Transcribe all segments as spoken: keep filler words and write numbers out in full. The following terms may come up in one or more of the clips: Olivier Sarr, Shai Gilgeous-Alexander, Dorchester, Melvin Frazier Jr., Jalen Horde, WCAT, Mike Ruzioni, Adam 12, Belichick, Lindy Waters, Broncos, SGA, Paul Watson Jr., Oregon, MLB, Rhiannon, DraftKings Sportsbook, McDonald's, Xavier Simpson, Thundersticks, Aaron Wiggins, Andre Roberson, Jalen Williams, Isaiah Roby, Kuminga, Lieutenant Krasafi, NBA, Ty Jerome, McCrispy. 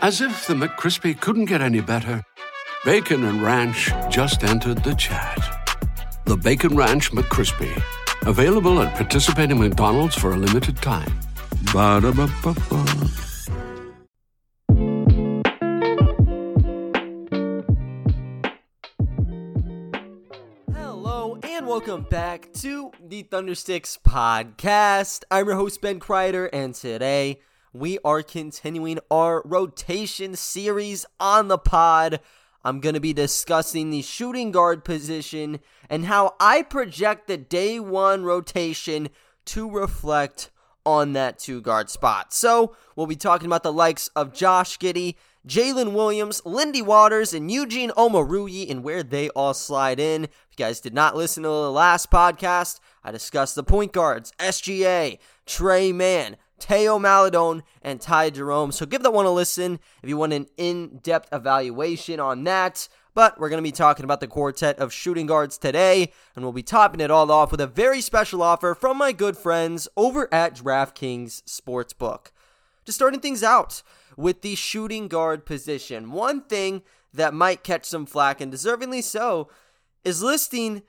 As if the McCrispy couldn't get any better, Bacon and Ranch just entered the chat. The Bacon Ranch McCrispy, available at participating McDonald's for a limited time. Ba-da-ba-ba-ba. Welcome back to the Thundersticks podcast. I'm your host, Ben Kreider, and today we are continuing our rotation series on the pod. I'm going to be discussing the shooting guard position and how I project the day one rotation to reflect on that two-guard spot. So we'll be talking about the likes of Josh Giddey, Jalen Williams, Lindy Waters, and Eugene Omoruyi, and where they all slide in. If you guys did not listen to the last podcast, I discussed the point guards, S G A, Trey Mann, Théo Maledon, and Ty Jerome. So give that one a listen if you want an in-depth evaluation on that. But we're going to be talking about the quartet of shooting guards today, and we'll be topping it all off with a very special offer from my good friends over at DraftKings Sportsbook. Just starting things out with the shooting guard position. One thing that might catch some flack, and deservingly so, is listing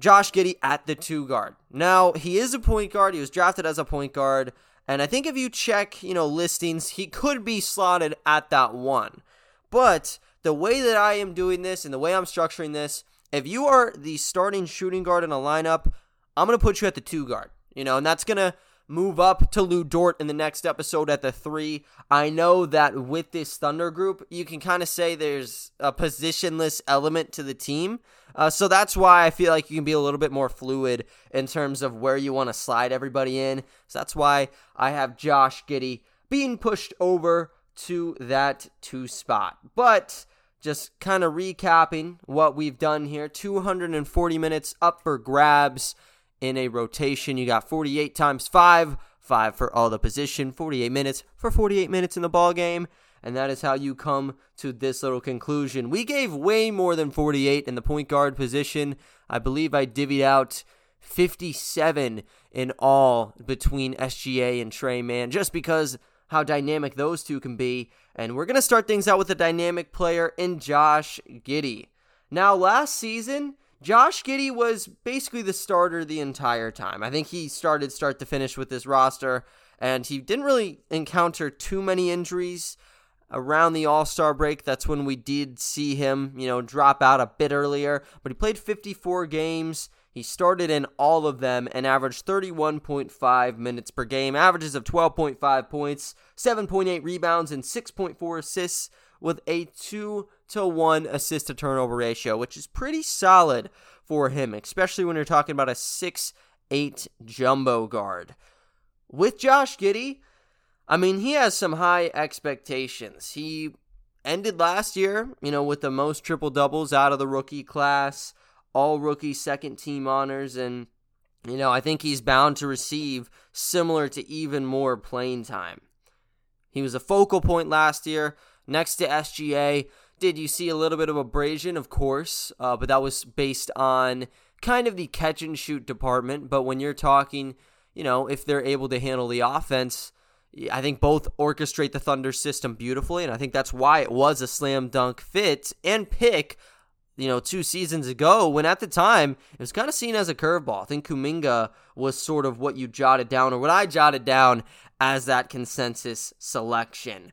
Josh Giddey at the two guard. Now, he is a point guard. He was drafted as a point guard. And I think if you check, you know, listings, he could be slotted at that one. But the way that I am doing this and the way I'm structuring this, if you are the starting shooting guard in a lineup, I'm going to put you at the two guard, you know, and that's going to move up to Lou Dort in the next episode at the three. I know that with this Thunder group, you can kind of say there's a positionless element to the team. Uh, so that's why I feel like you can be a little bit more fluid in terms of where you want to slide everybody in. So that's why I have Josh Giddey being pushed over to that two spot. But just kind of recapping what we've done here, two hundred forty minutes up for grabs. In a rotation, you got forty-eight times five, five for all the position, forty-eight minutes for forty-eight minutes in the ball game, and that is how you come to this little conclusion. We gave way more than forty-eight in the point guard position. I believe I divvied out fifty-seven in all between S G A and Trey Mann, just because how dynamic those two can be, and we're going to start things out with a dynamic player in Josh Giddey. Now, last season, Josh Giddey was basically the starter the entire time. I think he started start to finish with this roster, and he didn't really encounter too many injuries around the All-Star break. That's when we did see him, you know, drop out a bit earlier, but he played fifty-four games. He started in all of them and averaged thirty-one point five minutes per game, averages of twelve point five points, seven point eight rebounds, and six point four assists with a two to one assist to turnover ratio, which is pretty solid for him, especially when you're talking about a six eight jumbo guard. With Josh Giddey, I mean, he has some high expectations. He ended last year, you know, with the most triple-doubles out of the rookie class, all-rookie second-team honors, and, you know, I think he's bound to receive similar to even more playing time. He was a focal point last year. Next to S G A, did you see a little bit of abrasion? Of course, uh, but that was based on kind of the catch-and-shoot department. But when you're talking, you know, if they're able to handle the offense, I think both orchestrate the Thunder system beautifully, and I think that's why it was a slam dunk fit and pick, you know, two seasons ago, when at the time, it was kind of seen as a curveball. I think Kuminga was sort of what you jotted down, or what I jotted down, as that consensus selection.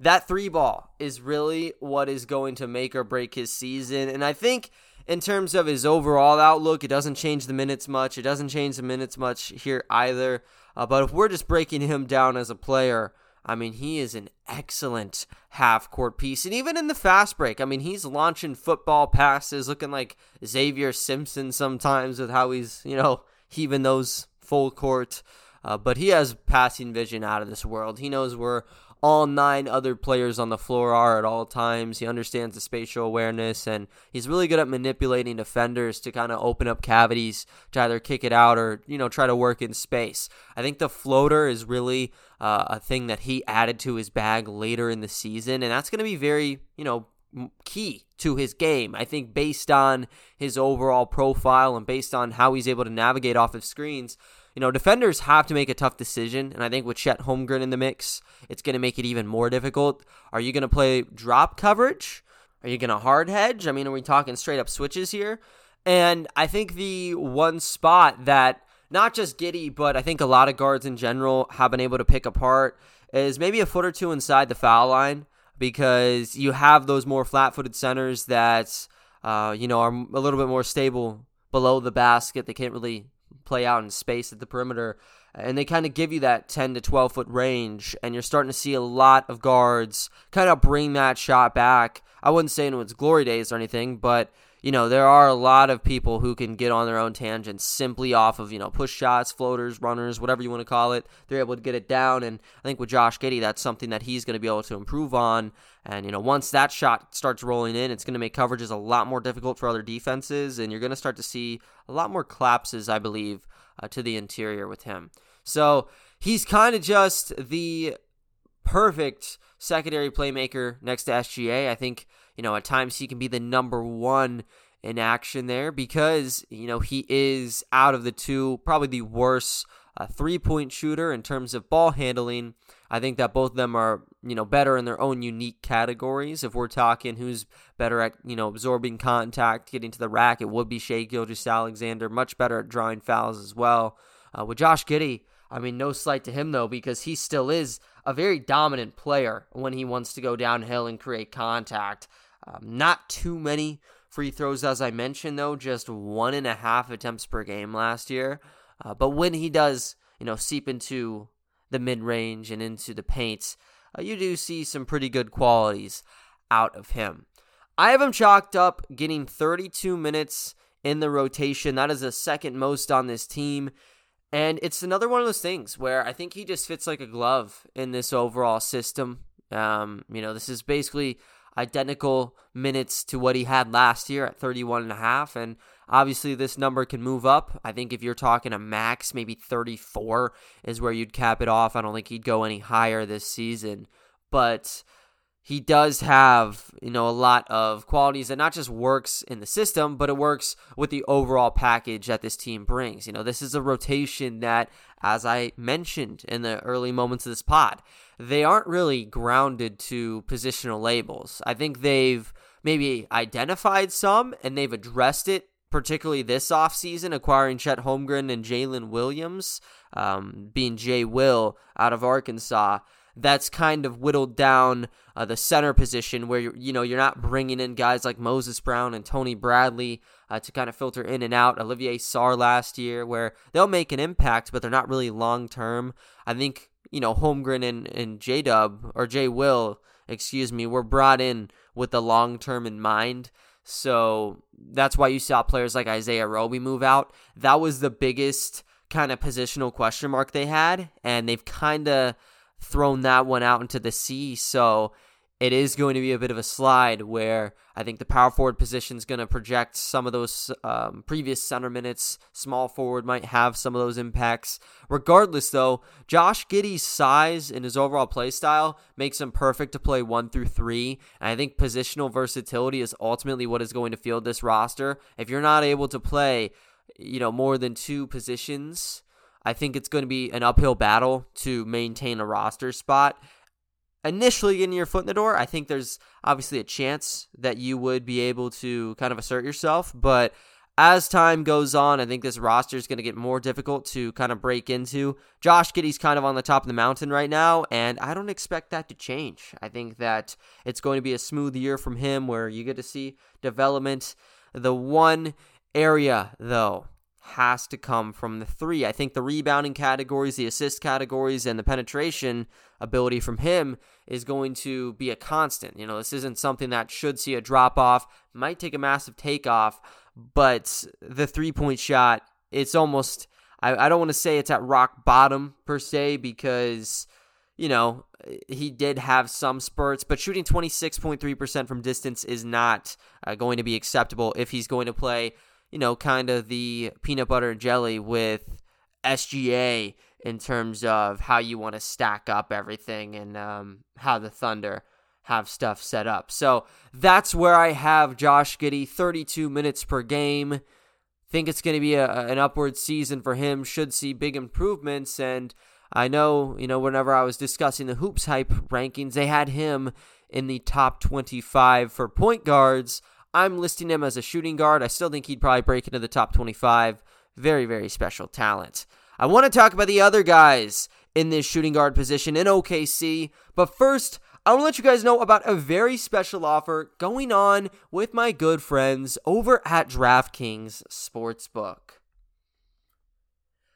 That three ball is really what is going to make or break his season. And I think in terms of his overall outlook, it doesn't change the minutes much. It doesn't change the minutes much here either. Uh, but if we're just breaking him down as a player, I mean, he is an excellent half-court piece. And even in the fast break, I mean, he's launching football passes, looking like Xavier Simpson sometimes with how he's, you know, heaving those full court. Uh, but he has passing vision out of this world. He knows where all nine other players on the floor are at all times. He understands the spatial awareness, and he's really good at manipulating defenders to kind of open up cavities to either kick it out or, you know, try to work in space. I think the floater is really uh, a thing that he added to his bag later in the season, and that's going to be very, you know, key to his game. I think based on his overall profile and based on how he's able to navigate off of screens, you know, defenders have to make a tough decision, and I think with Chet Holmgren in the mix, it's going to make it even more difficult. Are you going to play drop coverage? Are you going to hard hedge? I mean, are we talking straight up switches here? And I think the one spot that not just Giddey, but I think a lot of guards in general have been able to pick apart is maybe a foot or two inside the foul line, because you have those more flat-footed centers that uh, you know, are a little bit more stable below the basket. They can't really play out in space at the perimeter, and they kind of give you that ten to twelve foot range, and you're starting to see a lot of guards kind of bring that shot back. I wouldn't say in its glory days or anything, but you know, there are a lot of people who can get on their own tangents simply off of, you know, push shots, floaters, runners, whatever you want to call it. They're able to get it down, and I think with Josh Giddey, that's something that he's going to be able to improve on. And, you know, once that shot starts rolling in, it's going to make coverages a lot more difficult for other defenses, and you're going to start to see a lot more collapses, I believe, uh, to the interior with him. So he's kind of just the perfect secondary playmaker next to S G A. I think, you know, at times he can be the number one in action there because, you know, he is out of the two, probably the worst uh, three-point shooter in terms of ball handling. I think that both of them are, you know, better in their own unique categories. If we're talking who's better at, you know, absorbing contact, getting to the rack, it would be Shai Gilgeous-Alexander, much better at drawing fouls as well. Uh, with Josh Giddey, I mean, no slight to him, though, because he still is a very dominant player when he wants to go downhill and create contact. Um, not too many free throws, as I mentioned, though, just one and a half attempts per game last year. Uh, but when he does, you know, seep into the mid-range and into the paint, uh, you do see some pretty good qualities out of him. I have him chalked up getting thirty-two minutes in the rotation. That is the second most on this team. And it's another one of those things where I think he just fits like a glove in this overall system. Um, you know, this is basically identical minutes to what he had last year at thirty-one and a half. And obviously this number can move up. I think if you're talking a max, maybe thirty-four is where you'd cap it off. I don't think he'd go any higher this season. But he does have, you know, a lot of qualities that not just works in the system, but it works with the overall package that this team brings. You know, this is a rotation that, as I mentioned in the early moments of this pod, they aren't really grounded to positional labels. I think they've maybe identified some and they've addressed it, particularly this offseason, acquiring Chet Holmgren and Jalen Williams, um, being Jay Will out of Arkansas. That's kind of whittled down uh, the center position where, you're, you know, you're not bringing in guys like Moses Brown and Tony Bradley uh, to kind of filter in and out. Olivier Sarr last year, where they'll make an impact, but they're not really long-term. I think, you know, Holmgren and, and J-Dub, or J-Will, excuse me, were brought in with the long-term in mind. So that's why you saw players like Isaiah Roby move out. That was the biggest kind of positional question mark they had, and they've kind of thrown that one out into the sea, so it is going to be a bit of a slide where I think the power forward position is going to project some of those um, previous center minutes. Small forward might have some of those impacts. Regardless, though, Josh Giddey's size and his overall play style makes him perfect to play one through three. And I think positional versatility is ultimately what is going to field this roster. If you're not able to play, you know, more than two positions, I think it's going to be an uphill battle to maintain a roster spot. Initially getting your foot in the door, I think there's obviously a chance that you would be able to kind of assert yourself. But as time goes on, I think this roster is going to get more difficult to kind of break into. Josh Giddey's kind of on the top of the mountain right now, and I don't expect that to change. I think that it's going to be a smooth year from him where you get to see development. The one area, though, has to come from the three. I think the rebounding categories, the assist categories, and the penetration ability from him is going to be a constant. You know, this isn't something that should see a drop-off. Might take a massive takeoff, but the three-point shot, it's almost, I, I don't want to say it's at rock bottom per se because, you know, he did have some spurts, but shooting twenty-six point three percent from distance is not uh, going to be acceptable if he's going to play, you know, kind of the peanut butter and jelly with S G A in terms of how you want to stack up everything and um, how the Thunder have stuff set up. So that's where I have Josh Giddey, thirty-two minutes per game, think it's going to be a, an upward season for him, should see big improvements. And I know, you know, whenever I was discussing the Hoops Hype rankings, they had him in the top twenty-five for point guards. I'm listing him as a shooting guard. I still think he'd probably break into the top twenty-five. Very, very special talent. I want to talk about the other guys in this shooting guard position in O K C. But first, I want to let you guys know about a very special offer going on with my good friends over at DraftKings Sportsbook.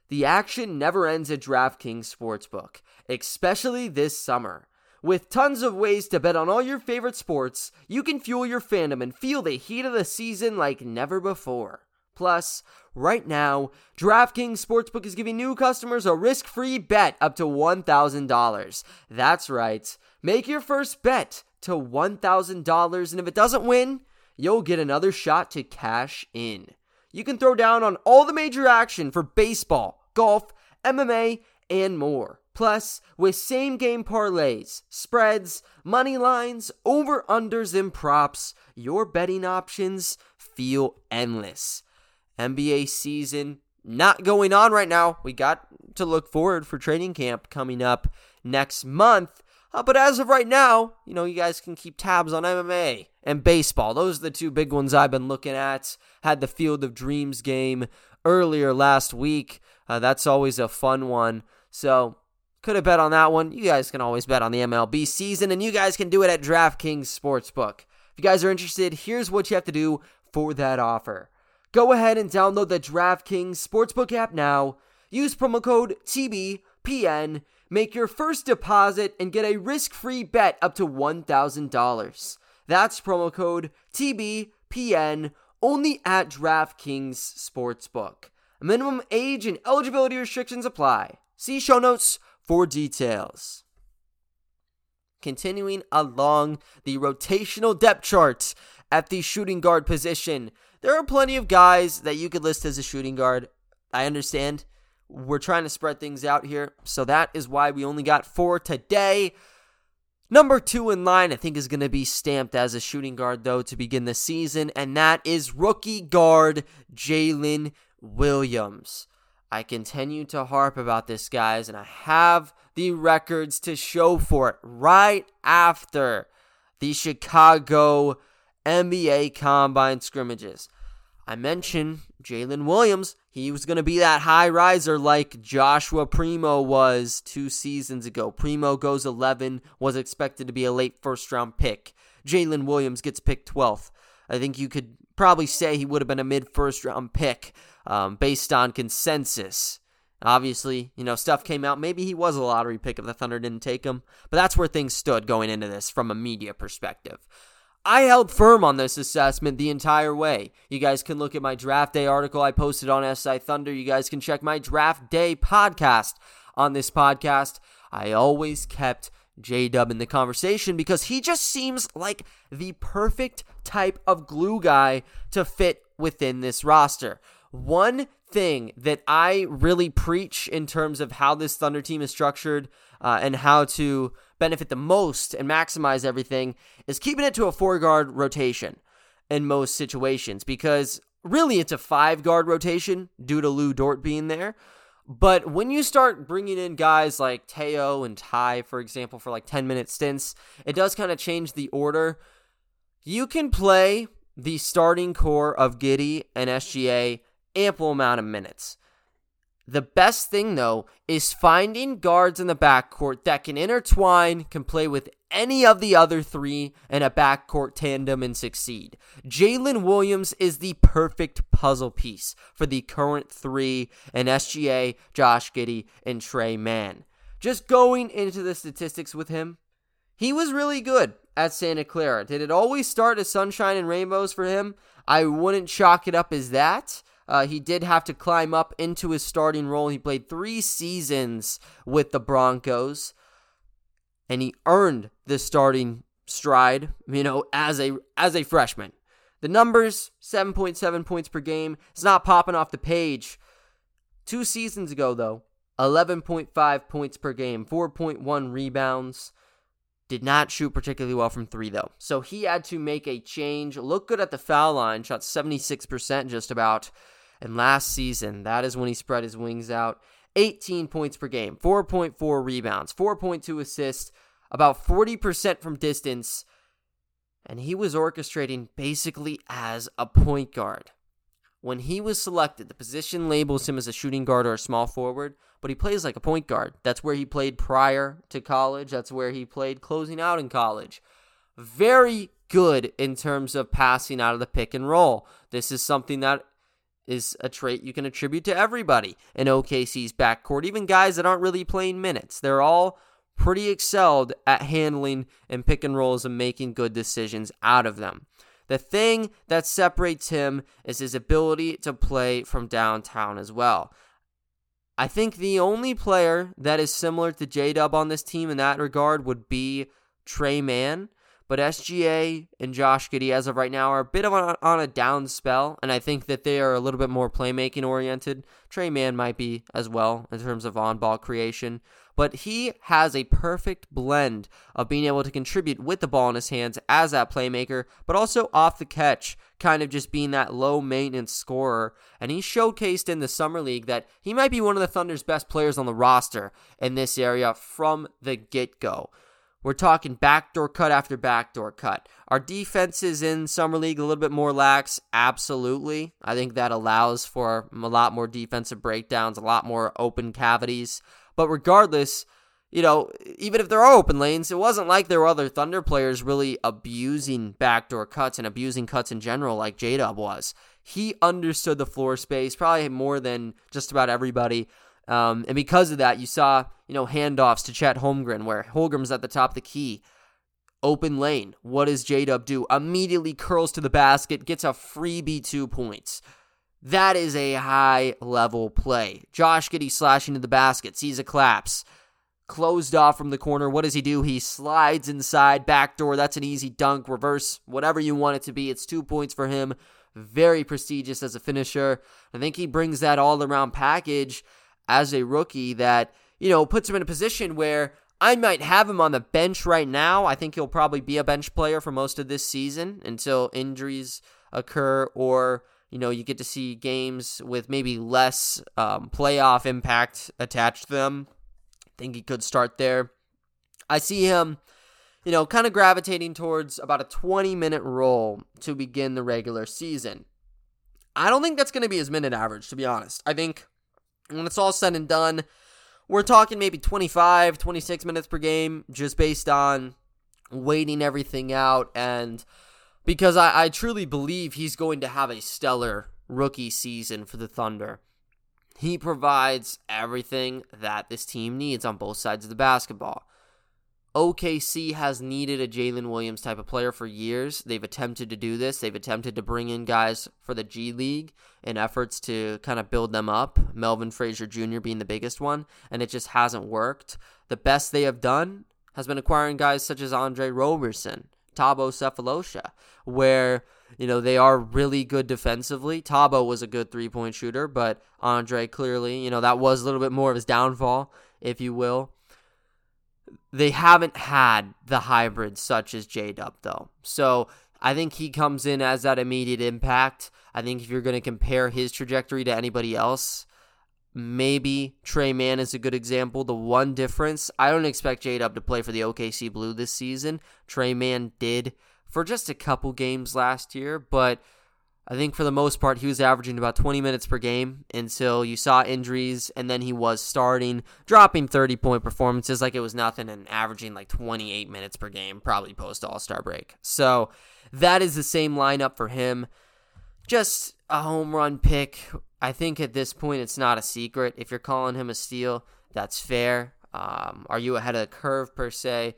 The action never ends at DraftKings Sportsbook, especially this summer. With tons of ways to bet on all your favorite sports, you can fuel your fandom and feel the heat of the season like never before. Plus, right now, DraftKings Sportsbook is giving new customers a risk-free bet up to one thousand dollars. That's right. Make your first bet to one thousand dollars, and if it doesn't win, you'll get another shot to cash in. You can throw down on all the major action for baseball, golf, M M A, and more. Plus, with same-game parlays, spreads, money lines, over-unders, and props, your betting options feel endless. N B A season not going on right now. We got to look forward for training camp coming up next month. Uh, but as of right now, you know, you guys can keep tabs on M M A and baseball. Those are the two big ones I've been looking at. Had the Field of Dreams game earlier last week. Uh, that's always a fun one. So could have bet on that one. You guys can always bet on the M L B season, and you guys can do it at DraftKings Sportsbook. If you guys are interested, here's what you have to do for that offer. Go ahead and download the DraftKings Sportsbook app now. Use promo code T B P N. Make your first deposit and get a risk-free bet up to one thousand dollars. That's promo code T B P N only at DraftKings Sportsbook. Minimum age and eligibility restrictions apply. See show notes for details. Continuing along the rotational depth chart at the shooting guard position, there are plenty of guys that you could list as a shooting guard. I understand. We're trying to spread things out here, so that is why we only got four today. Number two in line, I think, is going to be stamped as a shooting guard, though, to begin the season, and that is rookie guard Jalen Williams. I continue to harp about this, guys, and I have the records to show for it right after the Chicago N B A Combine scrimmages. I mentioned Jalen Williams. He was going to be that high riser like Joshua Primo was two seasons ago. Primo goes eleven, was expected to be a late first-round pick. Jalen Williams gets picked twelfth. I think you could probably say he would have been a mid-first-round pick um, based on consensus. Obviously, you know, stuff came out. Maybe he was a lottery pick if the Thunder didn't take him. But that's where things stood going into this from a media perspective. I held firm on this assessment the entire way. You guys can look at my draft day article I posted on S I Thunder. You guys can check my draft day podcast on this podcast. I always kept J-Dub in the conversation because he just seems like the perfect type of glue guy to fit within this roster. One thing that I really preach in terms of how this Thunder team is structured uh, and how to benefit the most and maximize everything is keeping it to a four-guard rotation in most situations, because really it's a five-guard rotation due to Lou Dort being there. But when you start bringing in guys like Théo and Ty, for example, for like ten-minute stints, it does kind of change the order. You can play the starting core of Giddey and S G A ample amount of minutes. The best thing, though, is finding guards in the backcourt that can intertwine, can play with any of the other three in a backcourt tandem and succeed. Jalen Williams is the perfect puzzle piece for the current three in S G A, Josh Giddey, and Trey Mann. Just going into the statistics with him, he was really good at Santa Clara. Did it always start as sunshine and rainbows for him? I wouldn't chalk it up as that. Uh, he did have to climb up into his starting role. He played three seasons with the Broncos, and he earned the starting stride, you know, as a as a freshman. The numbers, seven point seven points per game. It's not popping off the page. Two seasons ago, though, eleven point five points per game, four point one rebounds. Did not shoot particularly well from three, though. So he had to make a change. Looked good at the foul line. Shot seventy-six percent just about. And last season, that is when he spread his wings out. eighteen points per game, four point four rebounds, four point two assists, about forty percent from distance. And he was orchestrating basically as a point guard. When he was selected, the position labels him as a shooting guard or a small forward, but he plays like a point guard. That's where he played prior to college. That's where he played closing out in college. Very good in terms of passing out of the pick and roll. This is something that is a trait you can attribute to everybody in O K C's backcourt, even guys that aren't really playing minutes. They're all pretty excelled at handling and pick and rolls and making good decisions out of them. The thing that separates him is his ability to play from downtown as well. I think the only player that is similar to J-Dub on this team in that regard would be Trey Mann, but S G A and Josh Giddey as of right now are a bit of a, on a down spell, and I think that they are a little bit more playmaking oriented. Trey Mann might be as well in terms of on-ball creation, but he has a perfect blend of being able to contribute with the ball in his hands as that playmaker, but also off the catch, kind of just being that low-maintenance scorer. And he showcased in the Summer League that he might be one of the Thunder's best players on the roster in this area from the get-go. We're talking backdoor cut after backdoor cut. Our defense is in Summer League a little bit more lax. Absolutely. I think that allows for a lot more defensive breakdowns, a lot more open cavities. But regardless, you know, even if there are open lanes, it wasn't like there were other Thunder players really abusing backdoor cuts and abusing cuts in general like J-Dub was. He understood the floor space probably more than just about everybody. Um, and because of that, you saw, you know, handoffs to Chet Holmgren where Holmgren's at the top of the key. Open lane. What does J-Dub do? Immediately curls to the basket, gets a freebie two points. That is a high-level play. Josh Giddey slashing to the basket, sees a collapse. Closed off from the corner. What does he do? He slides inside, backdoor. That's an easy dunk, reverse, whatever you want it to be. It's two points for him. Very prestigious as a finisher. I think he brings that all-around package as a rookie that, you know, puts him in a position where I might have him on the bench right now. I think he'll probably be a bench player for most of this season until injuries occur or, you know, you get to see games with maybe less um, playoff impact attached to them. I think he could start there. I see him, you know, kind of gravitating towards about a twenty-minute role to begin the regular season. I don't think that's going to be his minute average, to be honest. I think when it's all said and done, we're talking maybe twenty-five, twenty-six minutes per game just based on waiting everything out and because I, I truly believe he's going to have a stellar rookie season for the Thunder. He provides everything that this team needs on both sides of the basketball. O K C has needed a Jalen Williams type of player for years. They've attempted to do this. They've attempted to bring in guys for the G League in efforts to kind of build them up, Melvin Frazier Junior being the biggest one, and it just hasn't worked. The best they have done has been acquiring guys such as Andre Roberson, Tabo Cephalosha, where, you know, they are really good defensively. Tabo was a good three-point shooter, but Andre clearly, you know, that was a little bit more of his downfall, if you will. They haven't had the hybrids such as J-Dub, though. So I think he comes in as that immediate impact. I think if you're going to compare his trajectory to anybody else, maybe Trey Mann is a good example. The one difference, I don't expect J-Dub to play for the O K C Blue this season. Trey Mann did for just a couple games last year, but I think for the most part he was averaging about twenty minutes per game until you saw injuries, and then he was starting, dropping thirty-point performances like it was nothing and averaging like twenty-eight minutes per game, probably post-All-Star break. So that is the same lineup for him. Just a home run pick. I think at this point, it's not a secret. If you're calling him a steal, that's fair. Um, are you ahead of the curve, per se?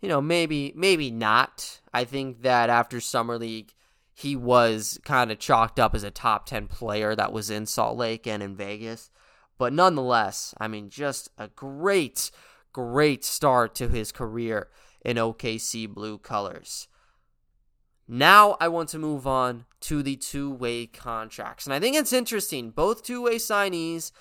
You know, maybe maybe not. I think that after Summer League, he was kind of chalked up as a top ten player that was in Salt Lake and in Vegas. But nonetheless, I mean, just a great, great start to his career in O K C Blue colors. Now I want to move on to the two-way contracts. And I think it's interesting. Both two-way signees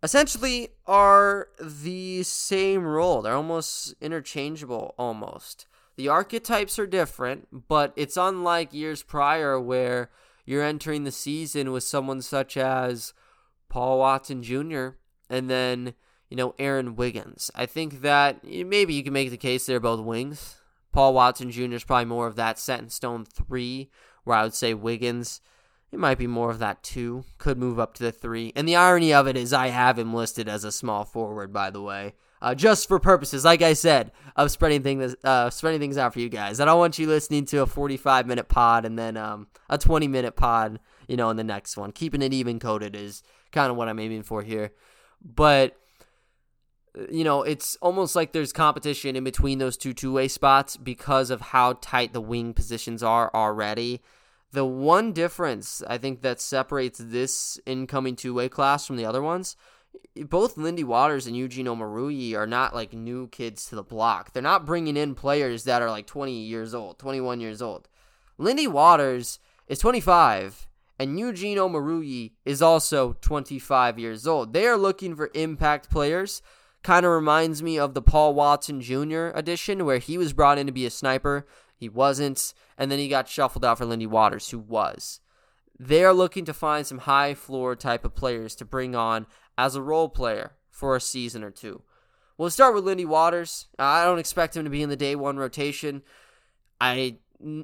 essentially are the same role. They're almost interchangeable, almost. The archetypes are different, but it's unlike years prior where you're entering the season with someone such as Paul Watson Junior and then, you know, Aaron Wiggins. I think that maybe you can make the case they're both wings. Paul Watson Junior is probably more of that set-in-stone three, where I would say Wiggins, it might be more of that two, could move up to the three. And the irony of it is I have him listed as a small forward, by the way, uh, just for purposes, like I said, of spreading things, uh, spreading things out for you guys. I don't want you listening to a forty-five minute pod and then um, a twenty minute pod, you know, in the next one. Keeping it even-coded is kind of what I'm aiming for here. But you know, it's almost like there's competition in between those two two-way spots because of how tight the wing positions are already. The one difference I think that separates this incoming two-way class from the other ones, both Lindy Waters and Eugene Omoruyi are not like new kids to the block. They're not bringing in players that are like twenty years old, twenty-one years old. Lindy Waters is twenty-five. And Eugene Omoruyi is also twenty-five years old. They are looking for impact players. Kind of reminds me of the Paul Watson Junior edition where he was brought in to be a sniper. He wasn't. And then he got shuffled out for Lindy Waters, who was. They are looking to find some high floor type of players to bring on as a role player for a season or two. We'll start with Lindy Waters. I don't expect him to be in the day one rotation. I...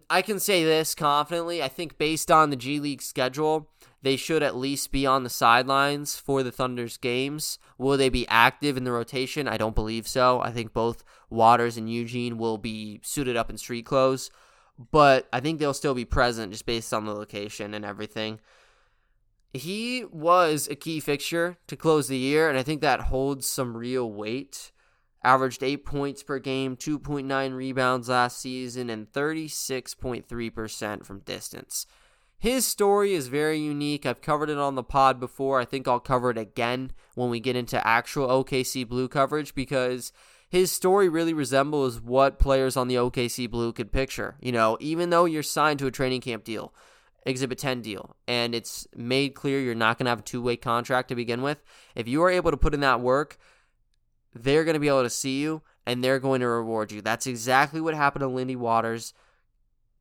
I can say this confidently. I think based on the G League schedule, they should at least be on the sidelines for the Thunder's games. Will they be active in the rotation? I don't believe so. I think both Waters and Eugene will be suited up in street clothes, but I think they'll still be present just based on the location and everything. He was a key fixture to close the year, and I think that holds some real weight. Averaged eight points per game, two point nine rebounds last season, and thirty-six point three percent from distance. His story is very unique. I've covered it on the pod before. I think I'll cover it again when we get into actual O K C Blue coverage because his story really resembles what players on the O K C Blue could picture. You know, even though you're signed to a training camp deal, Exhibit ten deal, and it's made clear you're not going to have a two-way contract to begin with, if you are able to put in that work, they're going to be able to see you, and they're going to reward you. That's exactly what happened to Lindy Waters.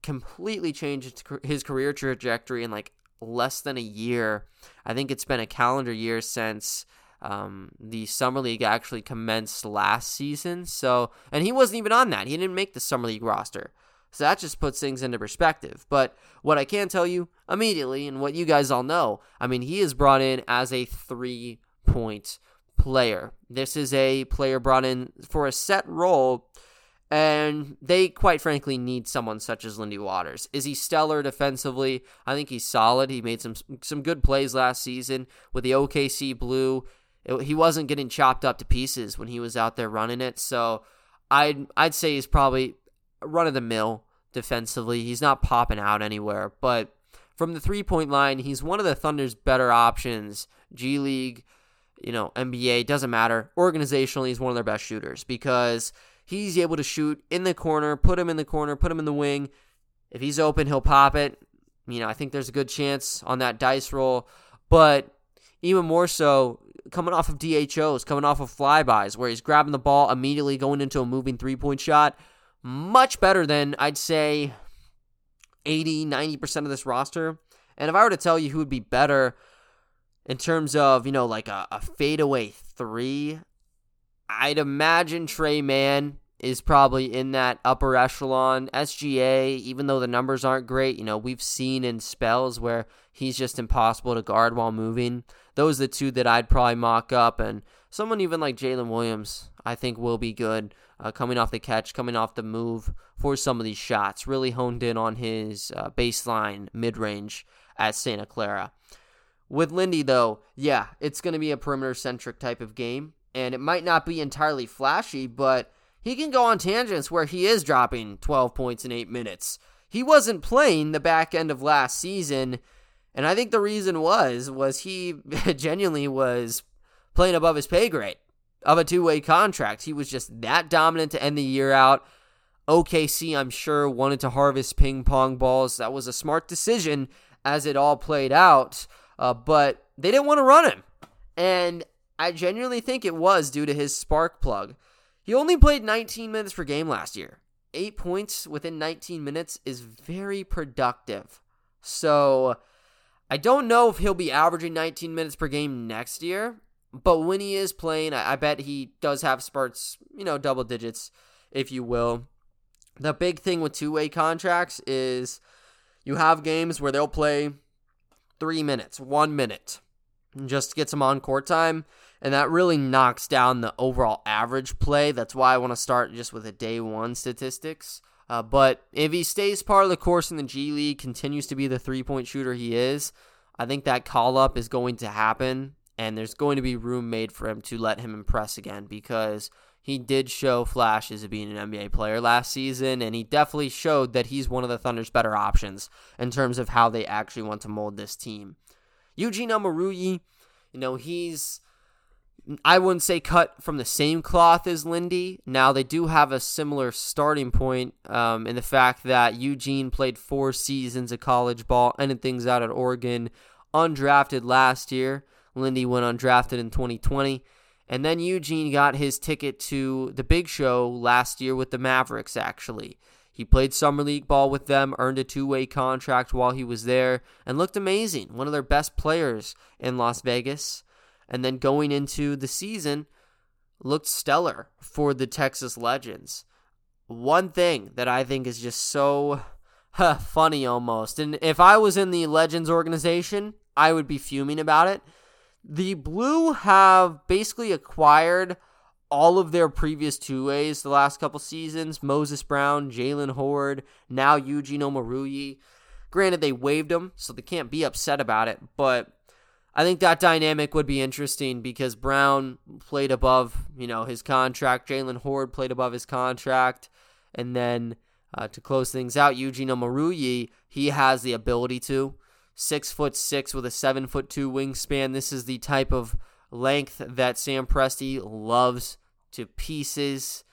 Completely changed his career trajectory in like less than a year. I think it's been a calendar year since um, the Summer League actually commenced last season. So, and he wasn't even on that. He didn't make the Summer League roster. So that just puts things into perspective. But what I can tell you immediately, and what you guys all know, I mean, he is brought in as a three-point player. This is a player brought in for a set role, and they quite frankly need someone such as Lindy Waters. Is he stellar defensively? I think he's solid. He made some some good plays last season with the O K C Blue. It, he wasn't getting chopped up to pieces when he was out there running it. So I'd I'd say he's probably run of the mill defensively. He's not popping out anywhere, but from the three point line, he's one of the Thunder's better options. G League, you know, N B A, doesn't matter. Organizationally, he's one of their best shooters because he's able to shoot in the corner, put him in the corner, put him in the wing. If he's open, he'll pop it. You know, I think there's a good chance on that dice roll. But even more so, coming off of D H Os, coming off of flybys, where he's grabbing the ball, immediately going into a moving three-point shot, much better than, I'd say, eighty, ninety percent of this roster. And if I were to tell you who would be better in terms of, you know, like a, a fadeaway three, I'd imagine Trey Mann is probably in that upper echelon. S G A, even though the numbers aren't great, you know, we've seen in spells where he's just impossible to guard while moving. Those are the two that I'd probably mock up. And someone even like Jalen Williams, I think, will be good uh, coming off the catch, coming off the move for some of these shots. Really honed in on his uh, baseline mid-range at Santa Clara. With Lindy, though, yeah, it's going to be a perimeter-centric type of game, and it might not be entirely flashy, but he can go on tangents where he is dropping twelve points in eight minutes. He wasn't playing the back end of last season, and I think the reason was, was he genuinely was playing above his pay grade of a two-way contract. He was just that dominant to end the year out. O K C, I'm sure, wanted to harvest ping-pong balls. That was a smart decision as it all played out. Uh, but they didn't want to run him, and I genuinely think it was due to his spark plug. He only played nineteen minutes per game last year. Eight points within nineteen minutes is very productive. So I don't know if he'll be averaging nineteen minutes per game next year, but when he is playing, I, I bet he does have spurts, you know, double digits, if you will. The big thing with two-way contracts is you have games where they'll play three minutes, one minute, just to get some on-court time, and that really knocks down the overall average play. That's why I want to start just with a day one statistics. Uh, but if he stays part of the course in the G League, continues to be the three-point shooter he is, I think that call-up is going to happen, and there's going to be room made for him to let him impress again, because he did show flashes of being an N B A player last season, and he definitely showed that he's one of the Thunder's better options in terms of how they actually want to mold this team. Eugene Omoruyi, you know, he's, I wouldn't say cut from the same cloth as Lindy. Now, they do have a similar starting point um, in the fact that Eugene played four seasons of college ball, ended things out at Oregon, undrafted last year. Lindy went undrafted in twenty twenty. And then Eugene got his ticket to the big show last year with the Mavericks, actually. He played summer league ball with them, earned a two-way contract while he was there, and looked amazing. One of their best players in Las Vegas. And then going into the season, looked stellar for the Texas Legends. One thing that I think is just so huh, funny almost, and if I was in the Legends organization, I would be fuming about it. The Blue have basically acquired all of their previous two-ways the last couple seasons. Moses Brown, Jalen Horde, now Eugene Omoruyi. Granted, they waived him, so they can't be upset about it, but I think that dynamic would be interesting because Brown played above, you know, his contract. Jalen Horde played above his contract. And then uh, to close things out, Eugene Omoruyi, he has the ability to. Six foot six with a seven foot two wingspan. This is the type of length that Sam Presti loves to pieces.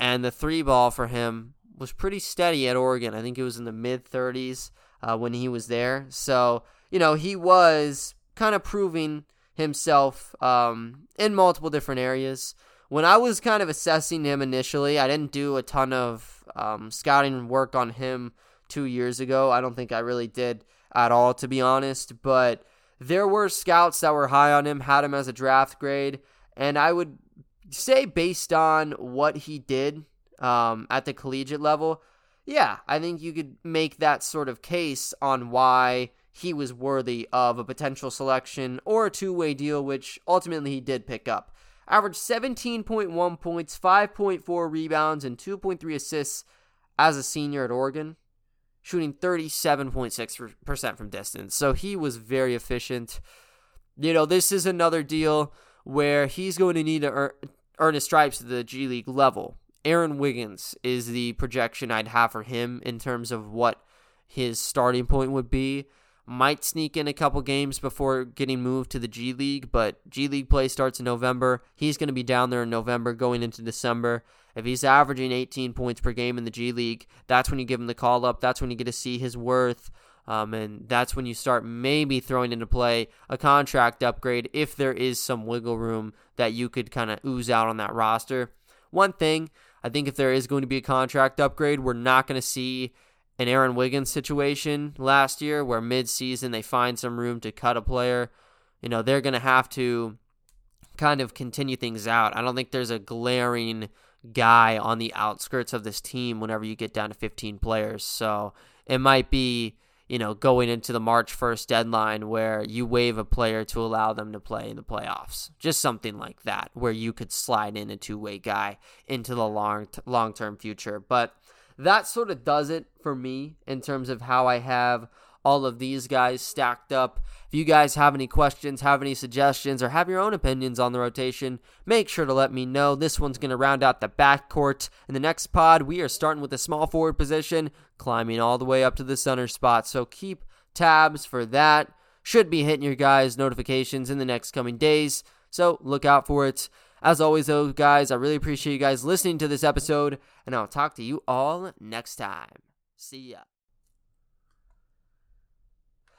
And the three ball for him was pretty steady at Oregon. I think it was in the mid thirties uh, when he was there. So, you know, he was kind of proving himself um, in multiple different areas. When I was kind of assessing him initially, I didn't do a ton of um, scouting work on him two years ago. I don't think I really did at all, to be honest. But there were scouts that were high on him, had him as a draft grade. And I would say based on what he did um, at the collegiate level, yeah, I think you could make that sort of case on why he was worthy of a potential selection or a two-way deal, which ultimately he did pick up. Averaged seventeen point one points, five point four rebounds, and two point three assists as a senior at Oregon, shooting thirty-seven point six percent from distance. So he was very efficient. You know, this is another deal where he's going to need to earn, earn his stripes at the G League level. Aaron Wiggins is the projection I'd have for him in terms of what his starting point would be. Might sneak in a couple games before getting moved to the G League, but G League play starts in November. He's going to be down there in November going into December. If he's averaging eighteen points per game in the G League, that's when you give him the call-up. That's when you get to see his worth, um, and that's when you start maybe throwing into play a contract upgrade if there is some wiggle room that you could kind of ooze out on that roster. One thing, I think if there is going to be a contract upgrade, we're not going to see an Aaron Wiggins situation last year where mid-season they find some room to cut a player. You know, they're going to have to kind of continue things out. I don't think there's a glaring guy on the outskirts of this team whenever you get down to fifteen players. So it might be, you know, going into the March first deadline where you waive a player to allow them to play in the playoffs. Just something like that where you could slide in a two-way guy into the long long-term future. But that sort of does it for me in terms of how I have all of these guys stacked up. If you guys have any questions, have any suggestions, or have your own opinions on the rotation, make sure to let me know. This one's going to round out the backcourt. In the next pod, we are starting with the small forward position, climbing all the way up to the center spot. So keep tabs for that. Should be hitting your guys' notifications in the next coming days. So look out for it. As always, though, guys, I really appreciate you guys listening to this episode, and I'll talk to you all next time. See ya.